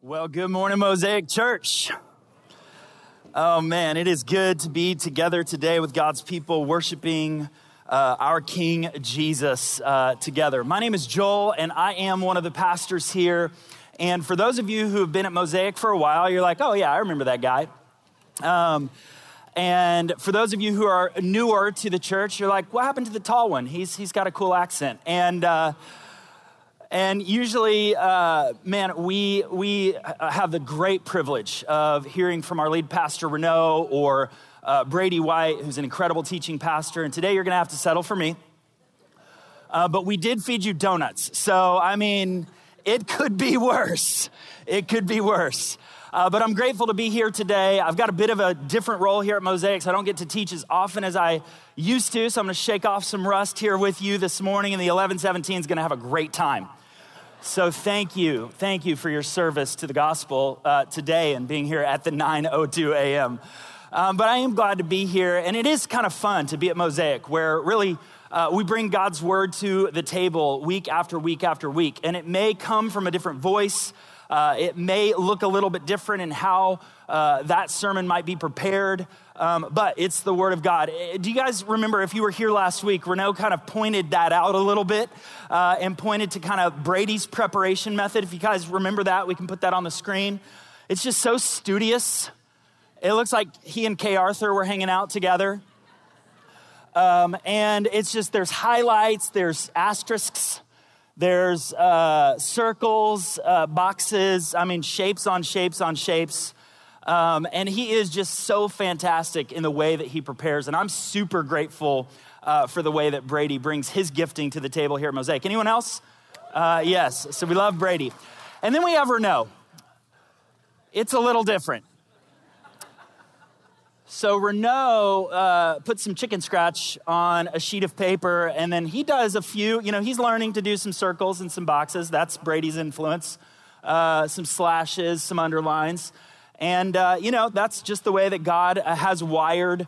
Well, good morning, Mosaic Church. Oh, man, it is good to be together today with God's people, worshiping our King Jesus together. My name is Joel, and I am one of the pastors here. And for those of you who have been at Mosaic for a while, you're like, oh, yeah, I remember that guy. And for those of you who are newer to the church, you're like, what happened to the tall one? He's got a cool accent. And usually, man, we have the great privilege of hearing from our lead pastor, Renaud, or Brady White, who's an incredible teaching pastor. And today you're going to have to settle for me. But we did feed you donuts. So, I mean, it could be worse. It could be worse. But I'm grateful to be here today. I've got a bit of a different role here at Mosaic, so I don't get to teach as often as I used to. So I'm going to shake off some rust here with you this morning. And the 11:17 is going to have a great time. So thank you for your service to the gospel today and being here at the 9:02 a.m. But I am glad to be here, and it is kind of fun to be at Mosaic, where really we bring God's word to the table week after week after week, and it may come from a different voice. It may look a little bit different in how that sermon might be prepared, but it's the word of God. Do you guys remember, if you were here last week, Renaud kind of pointed that out a little bit and pointed to kind of Brady's preparation method. If you guys remember that, we can put that on the screen. It's just so studious. It looks like he and Kay Arthur were hanging out together. And it's just, there's highlights, there's asterisks. There's circles, boxes, I mean, shapes on shapes on shapes. And he is just so fantastic in the way that he prepares. And I'm super grateful for the way that Brady brings his gifting to the table here at Mosaic. Anyone else? Yes, so we love Brady. And then we have Renaud. It's a little different. So Renaud puts some chicken scratch on a sheet of paper, and then he does a few, you know, he's learning to do some circles and some boxes. That's Brady's influence. Some slashes, some underlines. And, you know, that's just the way that God has wired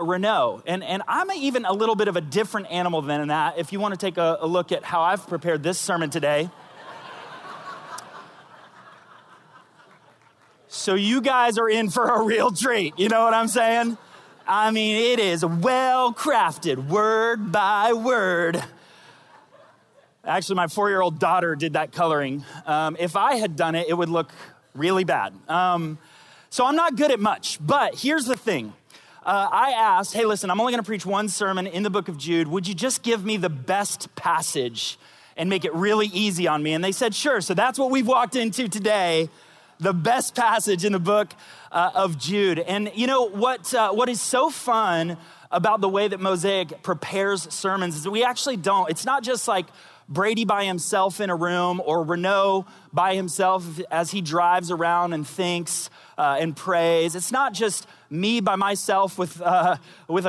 Renaud. And I'm even a little bit of a different animal than that. If you want to take a look at how I've prepared this sermon today. So you guys are in for a real treat. You know what I'm saying? I mean, it is well-crafted, word by word. Actually, my 4-year-old daughter did that coloring. If I had done it, it would look really bad. So I'm not good at much, but here's the thing. I asked, hey, listen, I'm only going to preach one sermon in the book of Jude. Would you just give me the best passage and make it really easy on me? And they said, sure. So that's what we've walked into today. The best passage in the book of Jude. And you know, what is so fun about the way that Mosaic prepares sermons is that we actually don't, it's not just like Brady by himself in a room or Renaud by himself as he drives around and thinks and prays. It's not just me by myself with a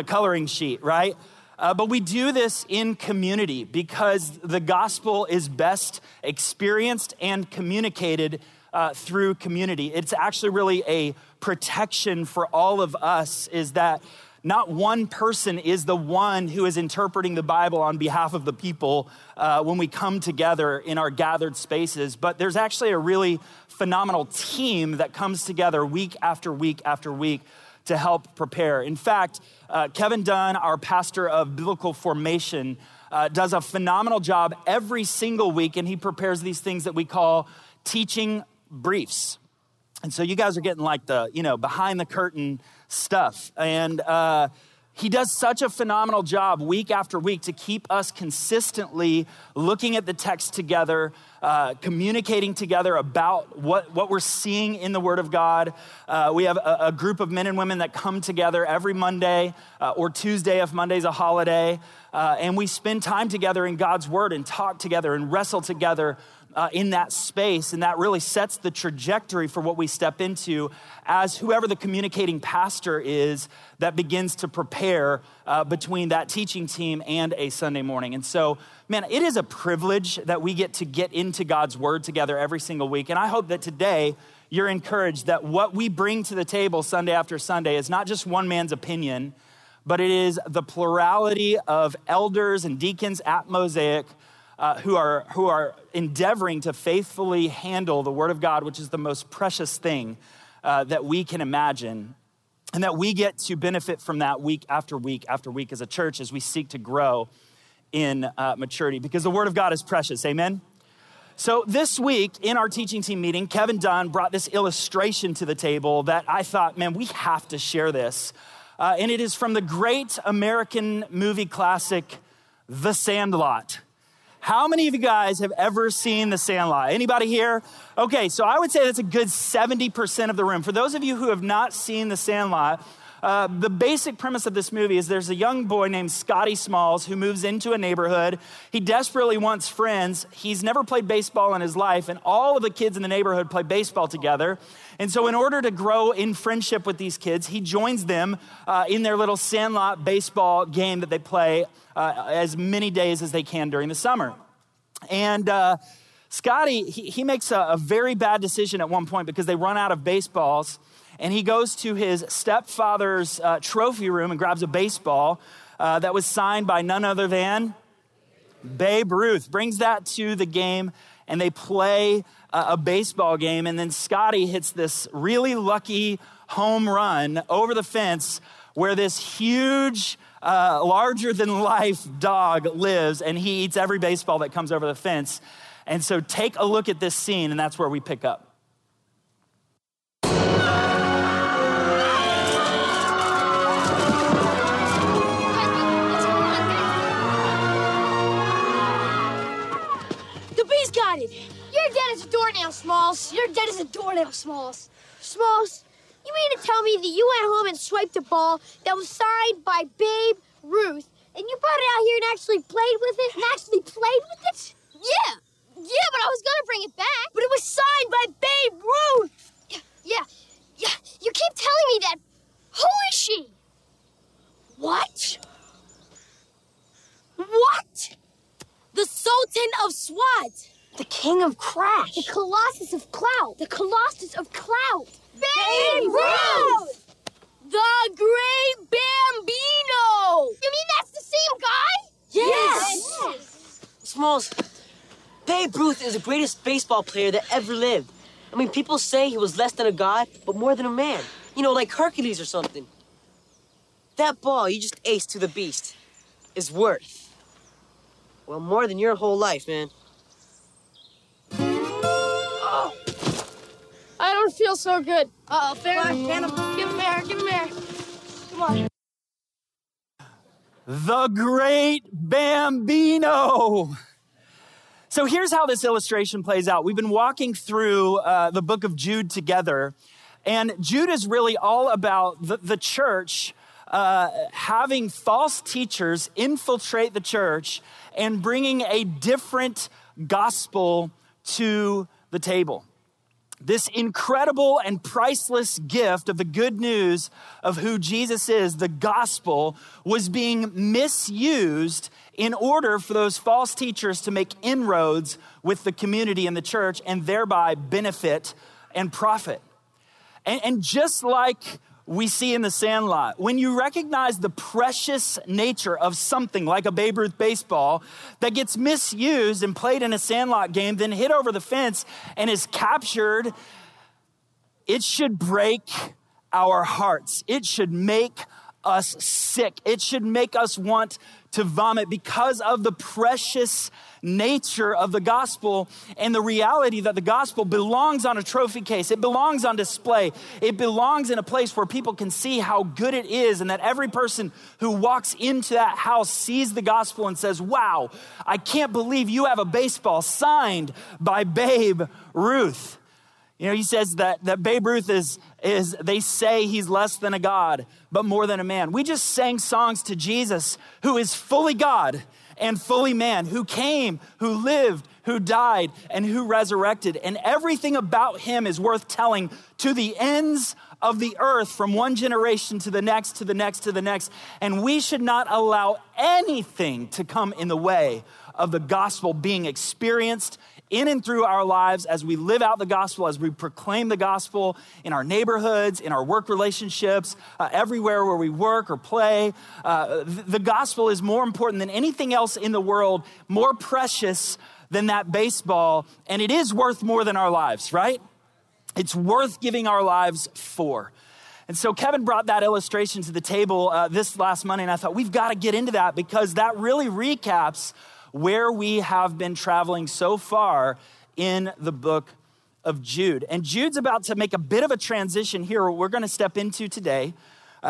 coloring sheet, right? But we do this in community because the gospel is best experienced and communicated through community. It's actually really a protection for all of us, is that not one person is the one who is interpreting the Bible on behalf of the people when we come together in our gathered spaces, but there's actually a really phenomenal team that comes together week after week after week to help prepare. In fact, Kevin Dunn, our pastor of biblical formation, does a phenomenal job every single week, and he prepares these things that we call teaching briefs. And so you guys are getting like the, you know, behind the curtain stuff. And he does such a phenomenal job week after week to keep us consistently looking at the text together, communicating together about what we're seeing in the Word of God. We have a group of men and women that come together every Monday or Tuesday if Monday's a holiday. And we spend time together in God's Word and talk together and wrestle together in that space, and that really sets the trajectory for what we step into as whoever the communicating pastor is that begins to prepare between that teaching team and a Sunday morning. And so, man, it is a privilege that we get to get into God's word together every single week. And I hope that today you're encouraged that what we bring to the table Sunday after Sunday is not just one man's opinion, but it is the plurality of elders and deacons at Mosaic who are endeavoring to faithfully handle the Word of God, which is the most precious thing that we can imagine, and that we get to benefit from that week after week after week as a church as we seek to grow in maturity, because the Word of God is precious, amen? So this week in our teaching team meeting, Kevin Dunn brought this illustration to the table that I thought, man, we have to share this. And it is from the great American movie classic, The Sandlot. How many of you guys have ever seen The Sandlot? Anybody here? Okay, so I would say that's a good 70% of the room. For those of you who have not seen The Sandlot, the basic premise of this movie is there's a young boy named Scotty Smalls who moves into a neighborhood. He desperately wants friends. He's never played baseball in his life, and all of the kids in the neighborhood play baseball together. And so in order to grow in friendship with these kids, he joins them in their little sandlot baseball game that they play as many days as they can during the summer. And Scotty, he makes a very bad decision at one point because they run out of baseballs. And he goes to his stepfather's trophy room and grabs a baseball that was signed by none other than Babe Ruth. Brings that to the game, and they play a baseball game. And then Scotty hits this really lucky home run over the fence where this huge, larger-than-life dog lives, and he eats every baseball that comes over the fence. And so take a look at this scene, and that's where we pick up. You're dead as a doornail, Smalls. You're dead as a doornail, Smalls. Smalls, you mean to tell me that you went home and swiped a ball that was signed by Babe Ruth, and you brought it out here and actually played with it? Yeah. Yeah, but I was gonna bring it back. But it was signed by Babe Ruth. Yeah. You keep telling me that. Who is she? What? The Sultan of SWAT. The king of crash. The colossus of clout. Babe Ruth! The great Bambino! You mean that's the same guy? Yes! Smalls, Babe Ruth is the greatest baseball player that ever lived. I mean, people say he was less than a god, but more than a man. You know, like Hercules or something. That ball you just aced to the beast is worth, well, more than your whole life, man. I don't feel so good. Give him air. Come on. The great Bambino. So here's how this illustration plays out. We've been walking through the book of Jude together, and Jude is really all about the church having false teachers infiltrate the church and bringing a different gospel to the table. This incredible and priceless gift of the good news of who Jesus is, the gospel, was being misused in order for those false teachers to make inroads with the community and the church and thereby benefit and profit. And just like we see in The Sandlot, when you recognize the precious nature of something like a Babe Ruth baseball that gets misused and played in a sandlot game, then hit over the fence and is captured, it should break our hearts. It should make us sick. It should make us want to vomit because of the precious nature of the gospel and the reality that the gospel belongs on a trophy case. It belongs on display. It belongs in a place where people can see how good it is, and that every person who walks into that house sees the gospel and says, wow, I can't believe you have a baseball signed by Babe Ruth. You know, he says that Babe Ruth is, they say he's less than a god, but more than a man. We just sang songs to Jesus, who is fully God and fully man, who came, who lived, who died, and who resurrected. And everything about him is worth telling to the ends of the earth, from one generation to the next, to the next, to the next. And we should not allow anything to come in the way of the gospel being experienced in and through our lives as we live out the gospel, as we proclaim the gospel in our neighborhoods, in our work relationships, everywhere where we work or play. The gospel is more important than anything else in the world, more precious than that baseball, and it is worth more than our lives, right? It's worth giving our lives for. And so Kevin brought that illustration to the table this last Monday, and I thought we've got to get into that because that really recaps where we have been traveling so far in the book of Jude. And Jude's about to make a bit of a transition here we're going to step into today.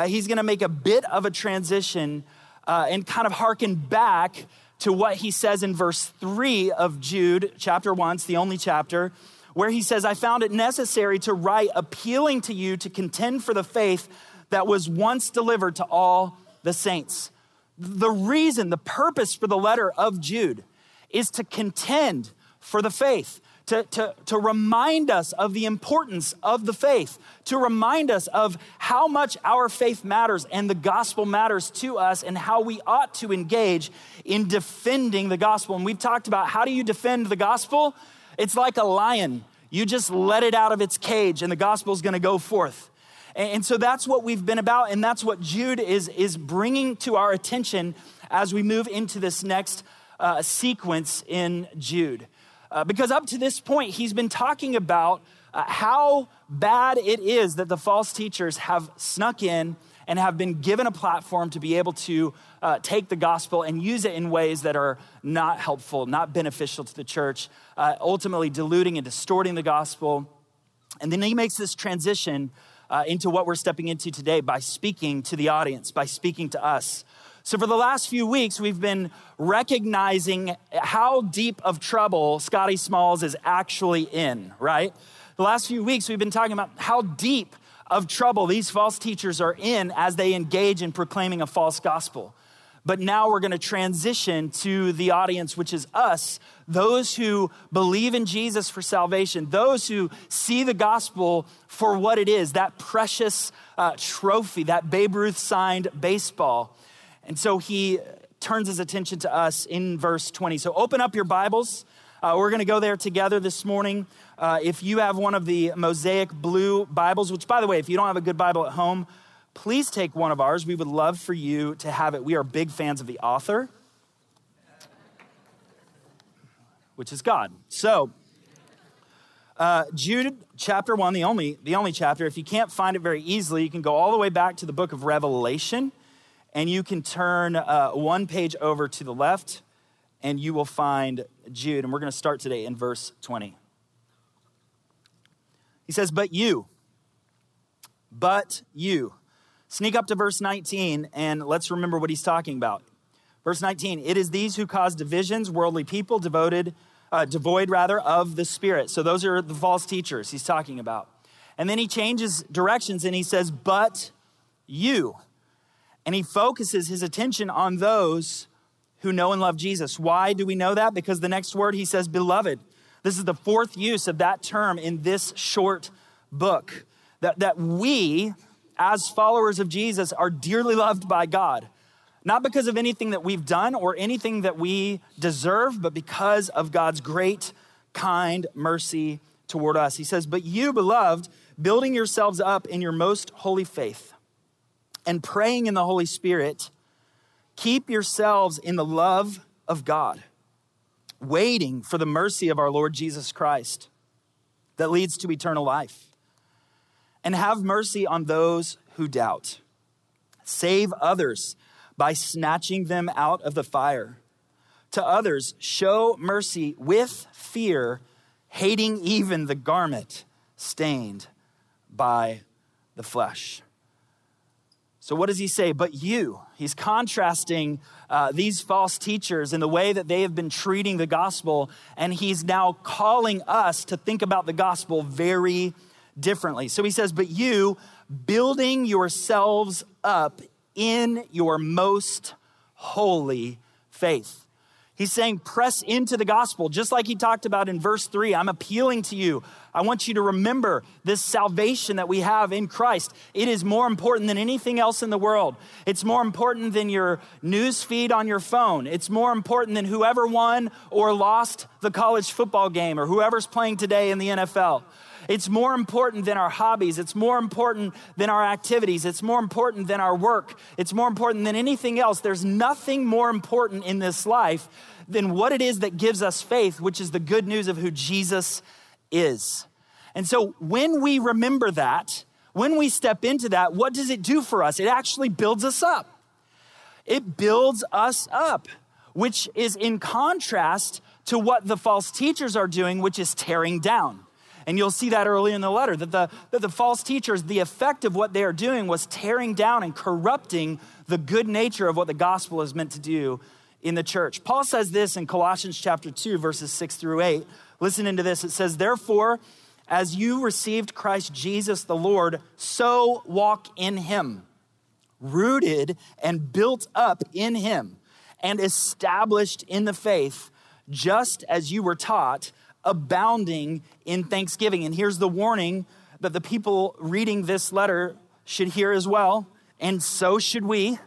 He's going to make a bit of a transition and kind of hearken back to what he says in verse 3 of Jude, chapter 1, it's the only chapter, where he says, I found it necessary to write appealing to you to contend for the faith that was once delivered to all the saints. The reason, the purpose for the letter of Jude is to contend for the faith, to remind us of the importance of the faith, to remind us of how much our faith matters and the gospel matters to us and how we ought to engage in defending the gospel. And we've talked about how do you defend the gospel? It's like a lion. You just let it out of its cage and the gospel's gonna go forth. And so that's what we've been about, and that's what Jude is bringing to our attention as we move into this next sequence in Jude. Because up to this point, he's been talking about how bad it is that the false teachers have snuck in and have been given a platform to be able to take the gospel and use it in ways that are not helpful, not beneficial to the church, ultimately diluting and distorting the gospel. And then he makes this transition into what we're stepping into today by speaking to the audience, by speaking to us. So for the last few weeks, we've been recognizing how deep of trouble Scotty Smalls is actually in, right? The last few weeks, we've been talking about how deep of trouble these false teachers are in as they engage in proclaiming a false gospel. But now we're going to transition to the audience, which is us, those who believe in Jesus for salvation, those who see the gospel for what it is, that precious trophy, that Babe Ruth signed baseball. And so he turns his attention to us in verse 20. So open up your Bibles. We're going to go there together this morning. If you have one of the Mosaic blue Bibles, which by the way, if you don't have a good Bible at home, please take one of ours. We would love for you to have it. We are big fans of the author, which is God. So Jude chapter 1, the only chapter. If you can't find it very easily, you can go all the way back to the book of Revelation, and you can turn one page over to the left, and you will find Jude. And we're going to start today in verse 20. He says, but you. Sneak up to verse 19, and let's remember what he's talking about. Verse 19, it is these who cause divisions, worldly people, devoid of the Spirit. So those are the false teachers he's talking about. And then he changes directions, and he says, but you. And he focuses his attention on those who know and love Jesus. Why do we know that? Because the next word, he says, beloved. This is the fourth use of that term in this short book, that we, as followers of Jesus, are dearly loved by God, not because of anything that we've done or anything that we deserve, but because of God's great, kind mercy toward us. He says, but you, beloved, building yourselves up in your most holy faith and praying in the Holy Spirit, keep yourselves in the love of God, waiting for the mercy of our Lord Jesus Christ that leads to eternal life. And have mercy on those who doubt. Save others by snatching them out of the fire. To others, show mercy with fear, hating even the garment stained by the flesh. So what does he say? But you. He's contrasting these false teachers and the way that they have been treating the gospel, and he's now calling us to think about the gospel very differently. So he says, but you, building yourselves up in your most holy faith. He's saying, press into the gospel, just like he talked about in verse 3. I'm appealing to you. I want you to remember this salvation that we have in Christ. It is more important than anything else in the world. It's more important than your news feed on your phone. It's more important than whoever won or lost the college football game or whoever's playing today in the NFL. It's more important than our hobbies. It's more important than our activities. It's more important than our work. It's more important than anything else. There's nothing more important in this life than what it is that gives us faith, which is the good news of who Jesus is. And so when we remember that, when we step into that, what does it do for us? It actually builds us up. It builds us up, which is in contrast to what the false teachers are doing, which is tearing down. And you'll see that early in the letter, that the false teachers, the effect of what they are doing was tearing down and corrupting the good nature of what the gospel is meant to do in the church. Paul says this in Colossians chapter 2, verses 6-8. Listen into this. It says, therefore, as you received Christ Jesus the Lord, so walk in him, rooted and built up in him and established in the faith, just as you were taught, abounding in thanksgiving. And here's the warning that the people reading this letter should hear as well, and so should we.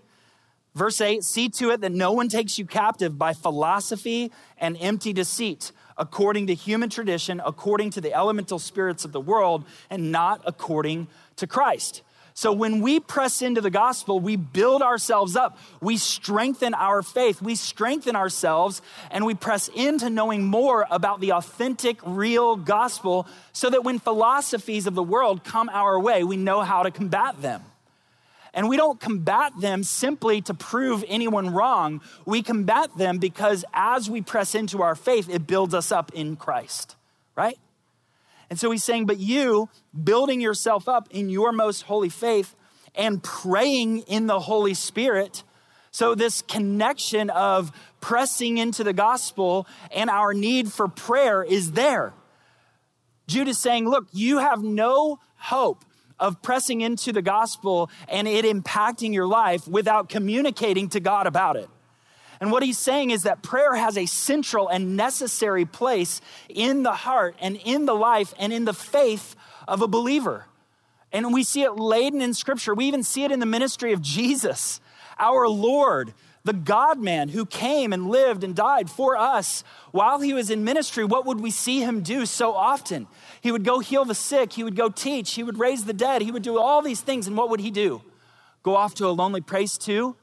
Verse 8, see to it that no one takes you captive by philosophy and empty deceit, according to human tradition, according to the elemental spirits of the world, and not according to Christ. So when we press into the gospel, we build ourselves up, we strengthen our faith, we strengthen ourselves, and we press into knowing more about the authentic, real gospel so that when philosophies of the world come our way, we know how to combat them. And we don't combat them simply to prove anyone wrong. We combat them because as we press into our faith, it builds us up in Christ, right? And so he's saying, but you, building yourself up in your most holy faith and praying in the Holy Spirit. So this connection of pressing into the gospel and our need for prayer is there. Jude is saying, look, you have no hope of pressing into the gospel and it impacting your life without communicating to God about it. And what he's saying is that prayer has a central and necessary place in the heart and in the life and in the faith of a believer. And we see it laden in scripture. We even see it in the ministry of Jesus, our Lord, the God-man who came and lived and died for us. While he was in ministry, what would we see him do so often? He would go heal the sick. He would go teach. He would raise the dead. He would do all these things. And what would he do? Go off to a lonely place to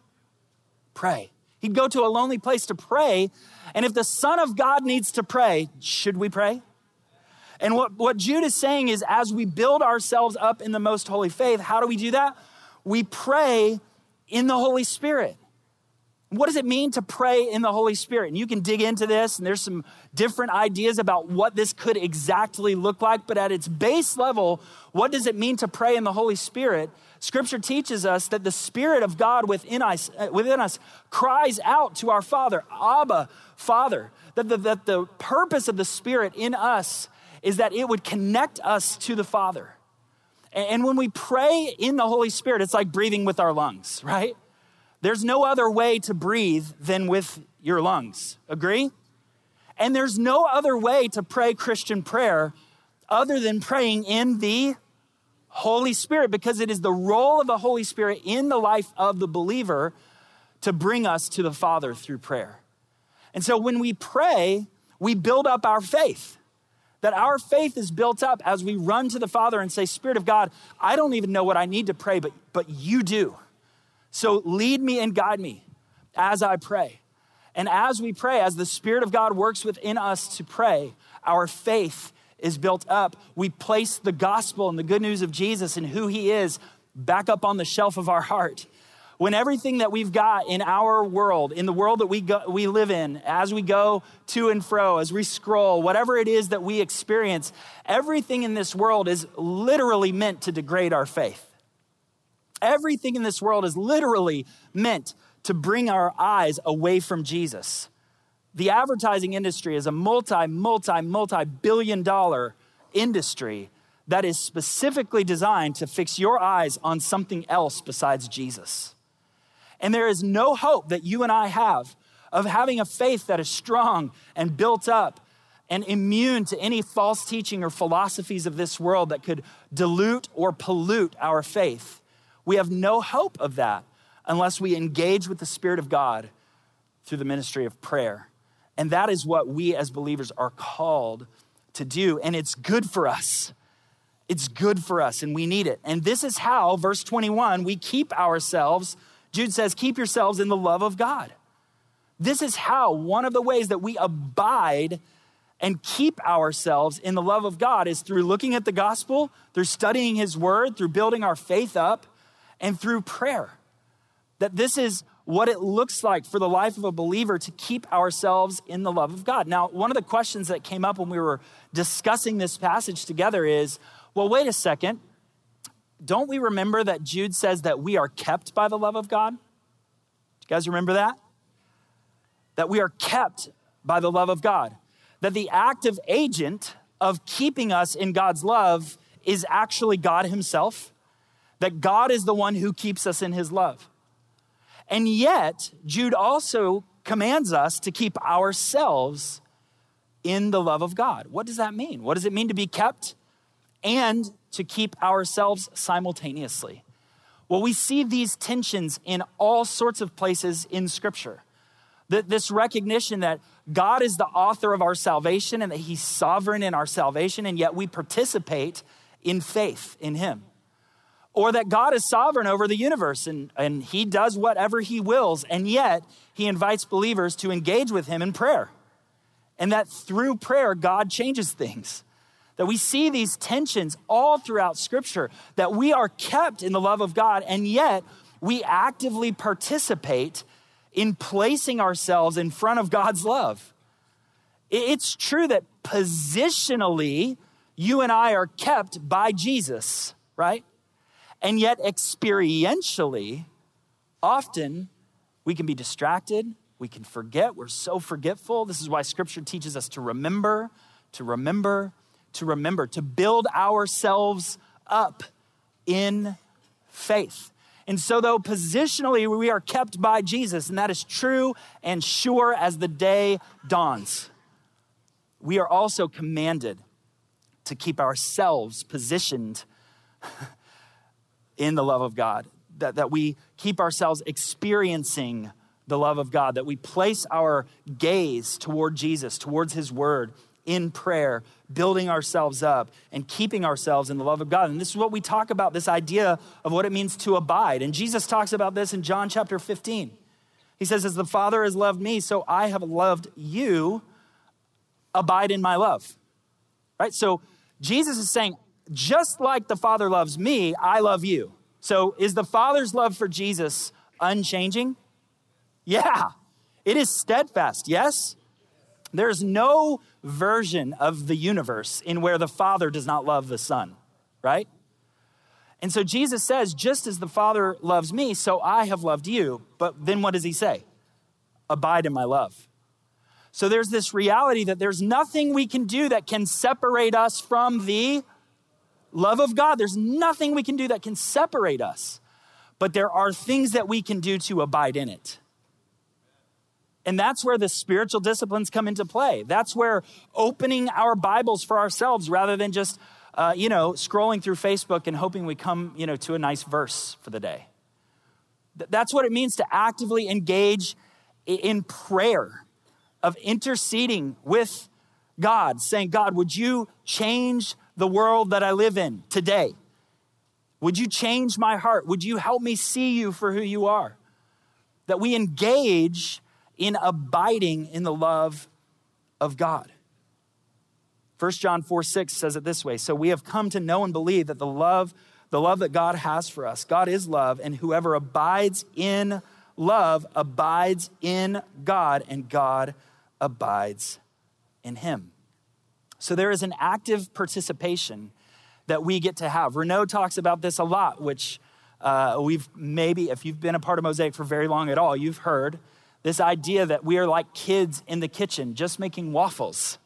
pray. He'd go to a lonely place to pray. And if the Son of God needs to pray, should we pray? And what Jude is saying is, as we build ourselves up in the most holy faith, how do we do that? We pray in the Holy Spirit. What does it mean to pray in the Holy Spirit? And you can dig into this, and there's some different ideas about what this could exactly look like. But at its base level, what does it mean to pray in the Holy Spirit? Scripture teaches us that the Spirit of God within us cries out to our Father, Abba, Father. That the purpose of the Spirit in us is that it would connect us to the Father. And when we pray in the Holy Spirit, it's like breathing with our lungs, right? There's no other way to breathe than with your lungs. Agree? And there's no other way to pray Christian prayer other than praying in the Holy Spirit, because it is the role of the Holy Spirit in the life of the believer to bring us to the Father through prayer. And so when we pray, we build up our faith, that our faith is built up as we run to the Father and say, Spirit of God, I don't even know what I need to pray, but you do. So lead me and guide me as I pray. And as we pray, as the Spirit of God works within us to pray, our faith is built up. We place the gospel and the good news of Jesus and who he is back up on the shelf of our heart. When everything that we've got in our world, in the world that we live in, as we go to and fro, as we scroll, whatever it is that we experience, everything in this world is literally meant to degrade our faith. Everything in this world is literally meant to bring our eyes away from Jesus. The advertising industry is a multi-billion-dollar industry that is specifically designed to fix your eyes on something else besides Jesus. And there is no hope that you and I have of having a faith that is strong and built up and immune to any false teaching or philosophies of this world that could dilute or pollute our faith. We have no hope of that unless we engage with the Spirit of God through the ministry of prayer. And that is what we as believers are called to do. And it's good for us. It's good for us, and we need it. And this is how, verse 21, we keep ourselves. Jude says, keep yourselves in the love of God. This is how, one of the ways that we abide and keep ourselves in the love of God is through looking at the gospel, through studying his word, through building our faith up, and through prayer. That this is what it looks like for the life of a believer to keep ourselves in the love of God. Now, one of the questions that came up when we were discussing this passage together is, well, wait a second. Don't we remember that Jude says that we are kept by the love of God? Do you guys remember that? That we are kept by the love of God. That the active agent of keeping us in God's love is actually God himself. That God is the one who keeps us in his love. And yet, Jude also commands us to keep ourselves in the love of God. What does that mean? What does it mean to be kept and to keep ourselves simultaneously? Well, we see these tensions in all sorts of places in Scripture. This recognition that God is the author of our salvation and that he's sovereign in our salvation, and yet we participate in faith in him. Or that God is sovereign over the universe and he does whatever he wills, and yet he invites believers to engage with him in prayer. And that through prayer, God changes things. That we see these tensions all throughout Scripture, that we are kept in the love of God, and yet we actively participate in placing ourselves in front of God's love. It's true that positionally, you and I are kept by Jesus, right? And yet experientially, often we can be distracted. We can forget. We're so forgetful. This is why Scripture teaches us to remember, to remember, to remember, to build ourselves up in faith. And so though positionally we are kept by Jesus, and that is true and sure as the day dawns, we are also commanded to keep ourselves positioned in the love of God, that we keep ourselves experiencing the love of God, that we place our gaze toward Jesus, towards his word, in prayer, building ourselves up and keeping ourselves in the love of God. And this is what we talk about, this idea of what it means to abide. And Jesus talks about this in John chapter 15. He says, as the Father has loved me, so I have loved you, abide in my love, right? So Jesus is saying, just like the Father loves me, I love you. So is the Father's love for Jesus unchanging? Yeah, it is steadfast, yes? There's no version of the universe in where the Father does not love the Son, right? And so Jesus says, just as the Father loves me, so I have loved you. But then what does he say? Abide in my love. So there's this reality that there's nothing we can do that can separate us from the love of God. There's nothing we can do that can separate us, but there are things that we can do to abide in it. And that's where the spiritual disciplines come into play. That's where opening our Bibles for ourselves rather than just, scrolling through Facebook and hoping we come, to a nice verse for the day. That's what it means to actively engage in prayer, of interceding with God, saying, God, would you change the world that I live in today? Would you change my heart? Would you help me see you for who you are? That we engage in abiding in the love of God. 1 John 4:6 says it this way, so we have come to know and believe that the love that God has for us, God is love, and whoever abides in love abides in God, and God abides in him. So there is an active participation that we get to have. Renaud talks about this a lot, which we've maybe, if you've been a part of Mosaic for very long at all, you've heard this idea that we are like kids in the kitchen, just making waffles.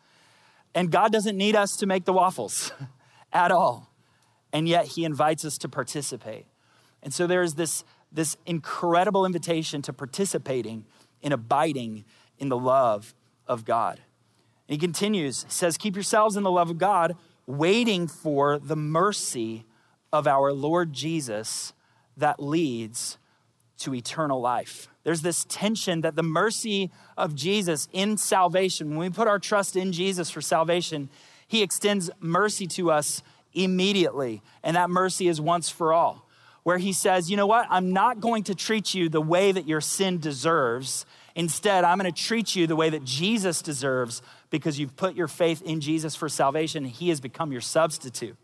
And God doesn't need us to make the waffles at all. And yet he invites us to participate. And so there is this incredible invitation to participating in abiding in the love of God. And he continues, he says, keep yourselves in the love of God, waiting for the mercy of our Lord Jesus that leads to eternal life. There's this tension that the mercy of Jesus in salvation, when we put our trust in Jesus for salvation, he extends mercy to us immediately. And that mercy is once for all, where he says, you know what? I'm not going to treat you the way that your sin deserves. Instead, I'm going to treat you the way that Jesus deserves because you've put your faith in Jesus for salvation. He has become your substitute.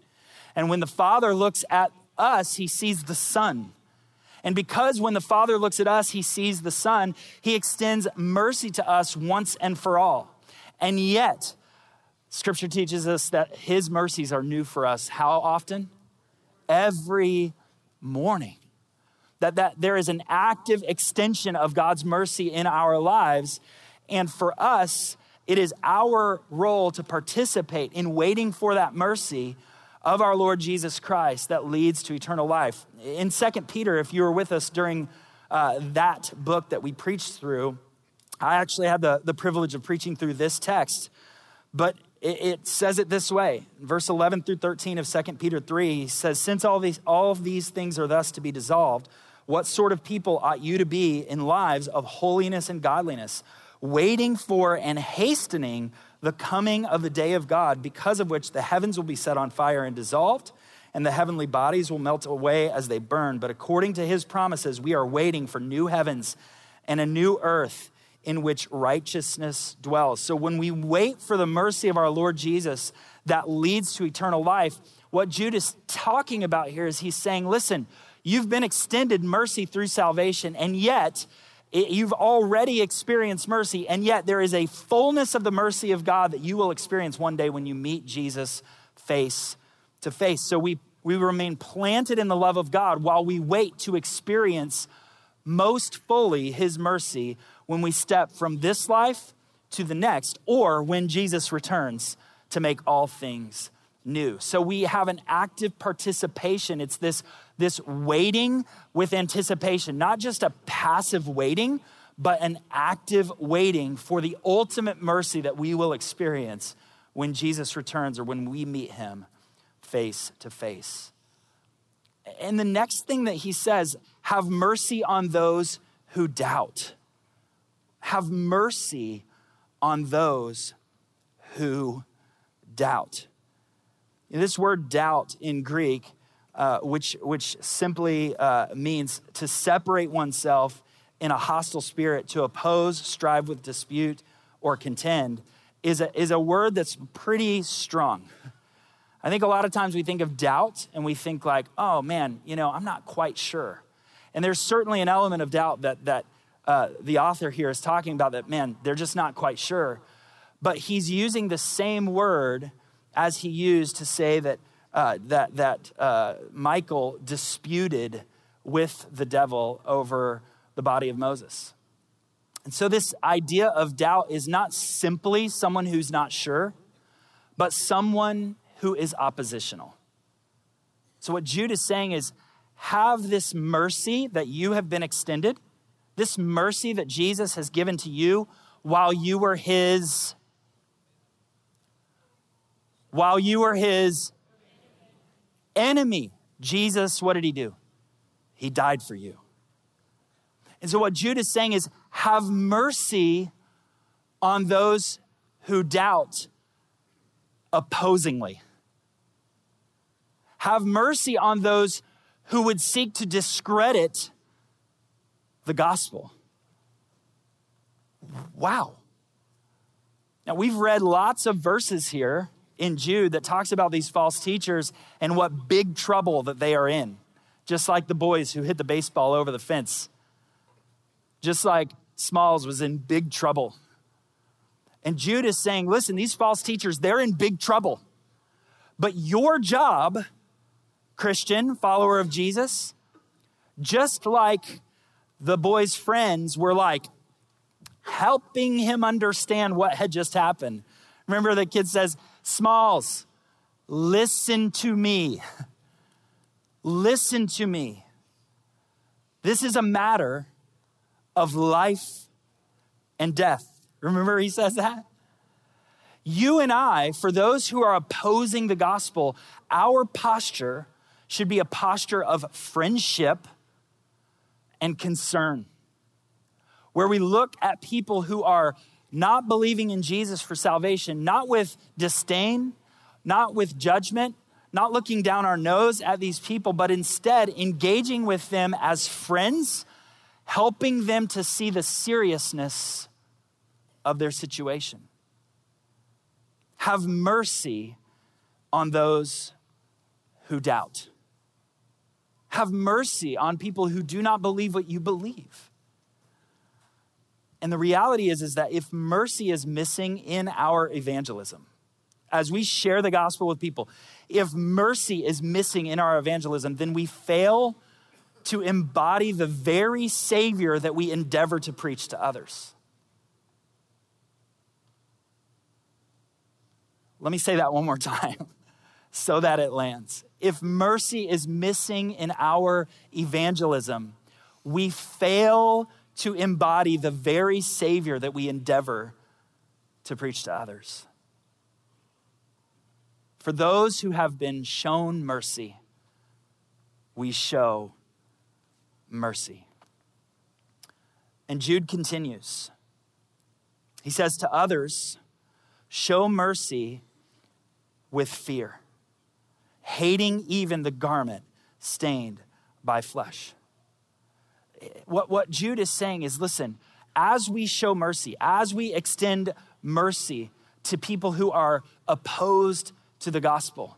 And when the Father looks at us, he sees the Son. And because when the Father looks at us, he sees the Son, he extends mercy to us once and for all. And yet, Scripture teaches us that his mercies are new for us. How often? Every morning. That there is an active extension of God's mercy in our lives. And for us, it is our role to participate in waiting for that mercy of our Lord Jesus Christ that leads to eternal life. In 2 Peter, if you were with us during that book that we preached through, I actually had the privilege of preaching through this text, but it says it this way. Verse 11 through 13 of 2 Peter 3, he says, since all of these things are thus to be dissolved, what sort of people ought you to be in lives of holiness and godliness, waiting for and hastening the coming of the day of God, because of which the heavens will be set on fire and dissolved, and the heavenly bodies will melt away as they burn. But according to his promises, we are waiting for new heavens and a new earth in which righteousness dwells. So when we wait for the mercy of our Lord Jesus that leads to eternal life, what Jude is talking about here is he's saying, listen, you've been extended mercy through salvation, and yet you've already experienced mercy, and yet there is a fullness of the mercy of God that you will experience one day when you meet Jesus face to face. So we remain planted in the love of God while we wait to experience most fully his mercy when we step from this life to the next, or when Jesus returns to make all things new. So we have an active participation. It's this waiting with anticipation, not just a passive waiting, but an active waiting for the ultimate mercy that we will experience when Jesus returns or when we meet him face to face. And the next thing that he says, have mercy on those who doubt. Have mercy on those who doubt. This word doubt in Greek, which simply means to separate oneself in a hostile spirit, to oppose, strive with, dispute, or contend, is a word that's pretty strong. I think a lot of times we think of doubt and we think like, oh man, you know, I'm not quite sure. And there's certainly an element of doubt that the author here is talking about, that, man, they're just not quite sure. But he's using the same word as he used to say that Michael disputed with the devil over the body of Moses. And so this idea of doubt is not simply someone who's not sure, but someone who is oppositional. So what Jude is saying is, have this mercy that you have been extended, this mercy that Jesus has given to you while you were his enemy. Jesus, what did he do? He died for you. And so what Jude is saying is, have mercy on those who doubt opposingly. Have mercy on those who would seek to discredit the gospel. Wow. Now, we've read lots of verses here in Jude that talks about these false teachers and what big trouble that they are in. Just like the boys who hit the baseball over the fence. Just like Smalls was in big trouble. And Jude is saying, listen, these false teachers, they're in big trouble. But your job, Christian, follower of Jesus, just like the boy's friends were like helping him understand what had just happened. Remember the kid says, Smalls, listen to me. Listen to me. This is a matter of life and death. Remember he says that? You and I, for those who are opposing the gospel, our posture should be a posture of friendship and concern, where we look at people who are not believing in Jesus for salvation, not with disdain, not with judgment, not looking down our nose at these people, but instead engaging with them as friends, helping them to see the seriousness of their situation. Have mercy on those who doubt. Have mercy on people who do not believe what you believe. And the reality is that if mercy is missing in our evangelism, as we share the gospel with people, if mercy is missing in our evangelism, then we fail to embody the very Savior that we endeavor to preach to others. Let me say that one more time so that it lands. If mercy is missing in our evangelism, we fail to embody the very Savior that we endeavor to preach to others. For those who have been shown mercy, we show mercy. And Jude continues. He says to others, show mercy with fear, hating even the garment stained by flesh. What Jude is saying is, listen, as we show mercy, as we extend mercy to people who are opposed to the gospel,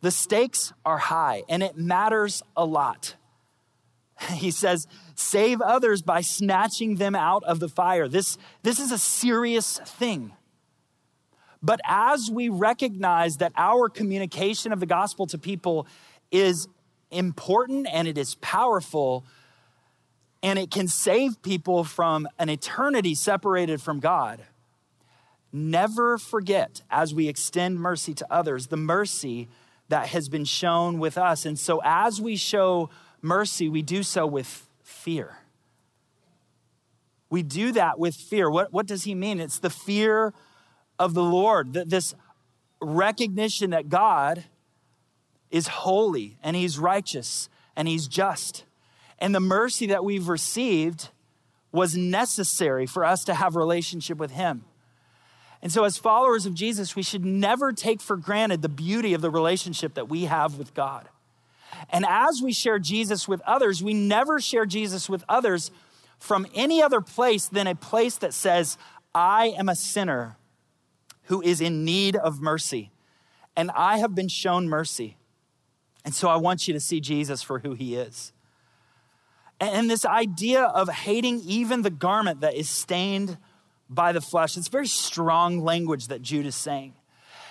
the stakes are high and it matters a lot. He says, save others by snatching them out of the fire. This is a serious thing. But as we recognize that our communication of the gospel to people is important and it is powerful and it can save people from an eternity separated from God, never forget, as we extend mercy to others, the mercy that has been shown with us. And so as we show mercy, we do so with fear. We do that with fear. What does he mean? It's the fear of the Lord, this recognition that God is holy and he's righteous and he's just. And the mercy that we've received was necessary for us to have a relationship with him. And so as followers of Jesus, we should never take for granted the beauty of the relationship that we have with God. And as we share Jesus with others, we never share Jesus with others from any other place than a place that says, I am a sinner who is in need of mercy, and I have been shown mercy. And so I want you to see Jesus for who he is. And this idea of hating even the garment that is stained by the flesh. It's very strong language that Jude is saying.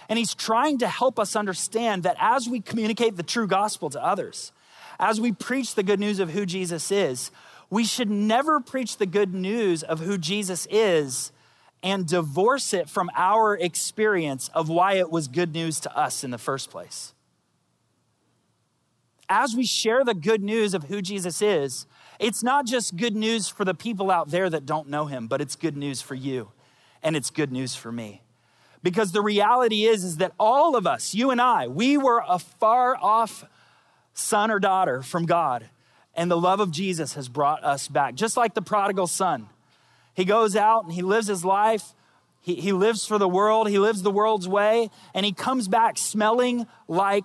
And he's trying to help us understand that as we communicate the true gospel to others, as we preach the good news of who Jesus is, we should never preach the good news of who Jesus is and divorce it from our experience of why it was good news to us in the first place. As we share the good news of who Jesus is, it's not just good news for the people out there that don't know him, but it's good news for you and it's good news for me. Because the reality is that all of us, you and I, we were a far off son or daughter from God, and the love of Jesus has brought us back. Just like the prodigal son. He goes out and he lives his life. He lives for the world. He lives the world's way, and he comes back smelling like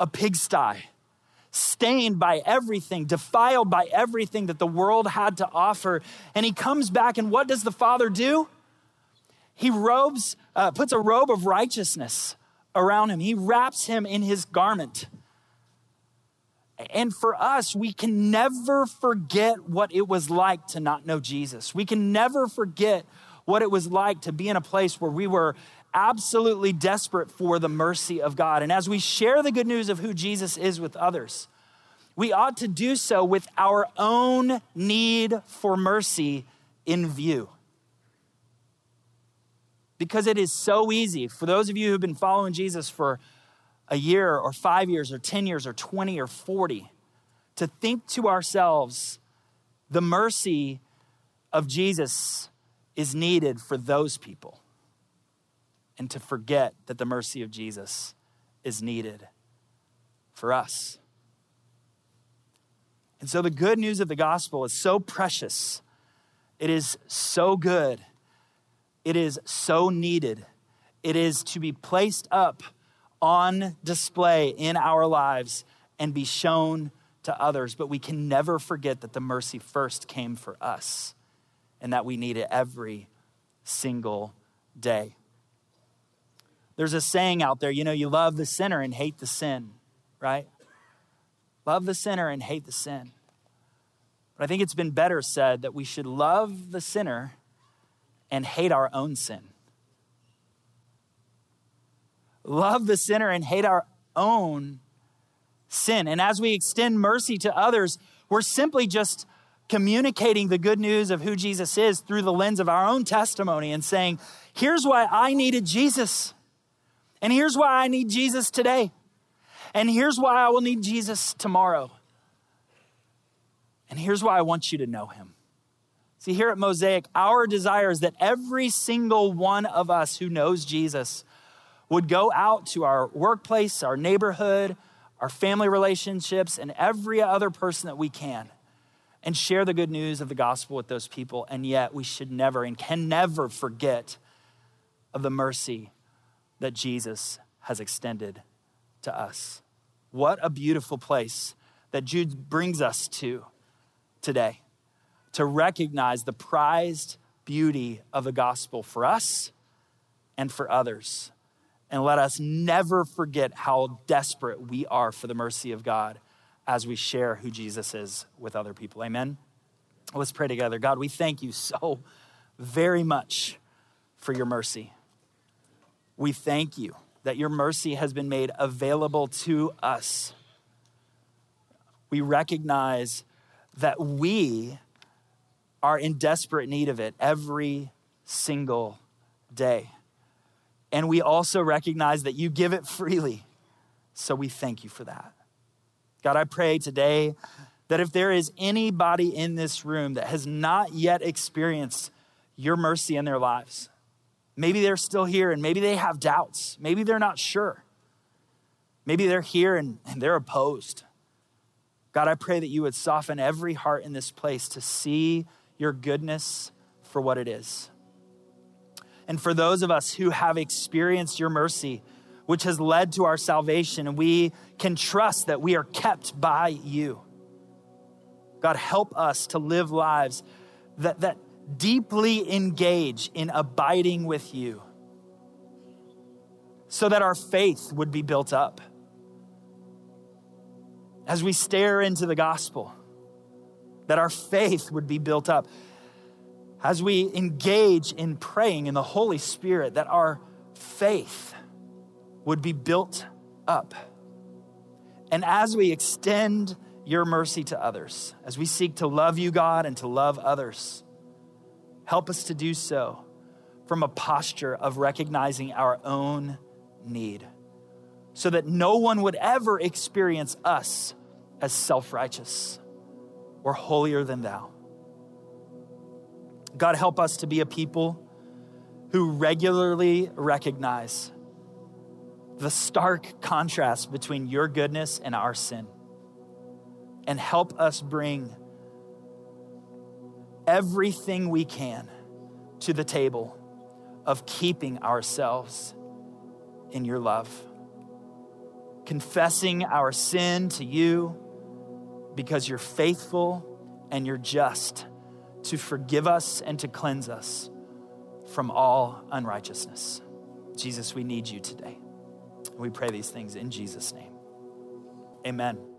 a pigsty, stained by everything, defiled by everything that the world had to offer. And he comes back, and what does the father do? He puts a robe of righteousness around him. He wraps him in his garment. And for us, we can never forget what it was like to not know Jesus. We can never forget what it was like to be in a place where we were absolutely desperate for the mercy of God. And as we share the good news of who Jesus is with others, we ought to do so with our own need for mercy in view. Because it is so easy for those of you who've been following Jesus for a year or 5 years or 10 years or 20 or 40 to think to ourselves, the mercy of Jesus is needed for those people, and to forget that the mercy of Jesus is needed for us. And so the good news of the gospel is so precious. It is so good. It is so needed. It is to be placed up on display in our lives and be shown to others. But we can never forget that the mercy first came for us and that we need it every single day. There's a saying out there, you love the sinner and hate the sin, right? Love the sinner and hate the sin. But I think it's been better said that we should love the sinner and hate our own sin. Love the sinner and hate our own sin. And as we extend mercy to others, we're simply just communicating the good news of who Jesus is through the lens of our own testimony and saying, here's why I needed Jesus. And here's why I need Jesus today. And here's why I will need Jesus tomorrow. And here's why I want you to know him. See, here at Mosaic, our desire is that every single one of us who knows Jesus would go out to our workplace, our neighborhood, our family relationships, and every other person that we can and share the good news of the gospel with those people. And yet we should never and can never forget of the mercy that Jesus has extended to us. What a beautiful place that Jude brings us to today, to recognize the prized beauty of the gospel for us and for others. And let us never forget how desperate we are for the mercy of God as we share who Jesus is with other people. Amen. Let's pray together. God, we thank you so very much for your mercy. We thank you that your mercy has been made available to us. We recognize that we are in desperate need of it every single day. And we also recognize that you give it freely. So we thank you for that. God, I pray today that if there is anybody in this room that has not yet experienced your mercy in their lives, maybe they're still here and maybe they have doubts. Maybe they're not sure. Maybe they're here and they're opposed. God, I pray that you would soften every heart in this place to see your goodness for what it is. And for those of us who have experienced your mercy, which has led to our salvation, and we can trust that we are kept by you. God, help us to live lives that deeply engage in abiding with you so that our faith would be built up. As we stare into the gospel, that our faith would be built up. As we engage in praying in the Holy Spirit, that our faith would be built up. And as we extend your mercy to others, as we seek to love you, God, and to love others, help us to do so from a posture of recognizing our own need so that no one would ever experience us as self-righteous or holier than thou. God, help us to be a people who regularly recognize the stark contrast between your goodness and our sin. And help us bring everything we can to the table of keeping ourselves in your love, confessing our sin to you because you're faithful and you're just to forgive us and to cleanse us from all unrighteousness. Jesus, we need you today. We pray these things in Jesus' name. Amen.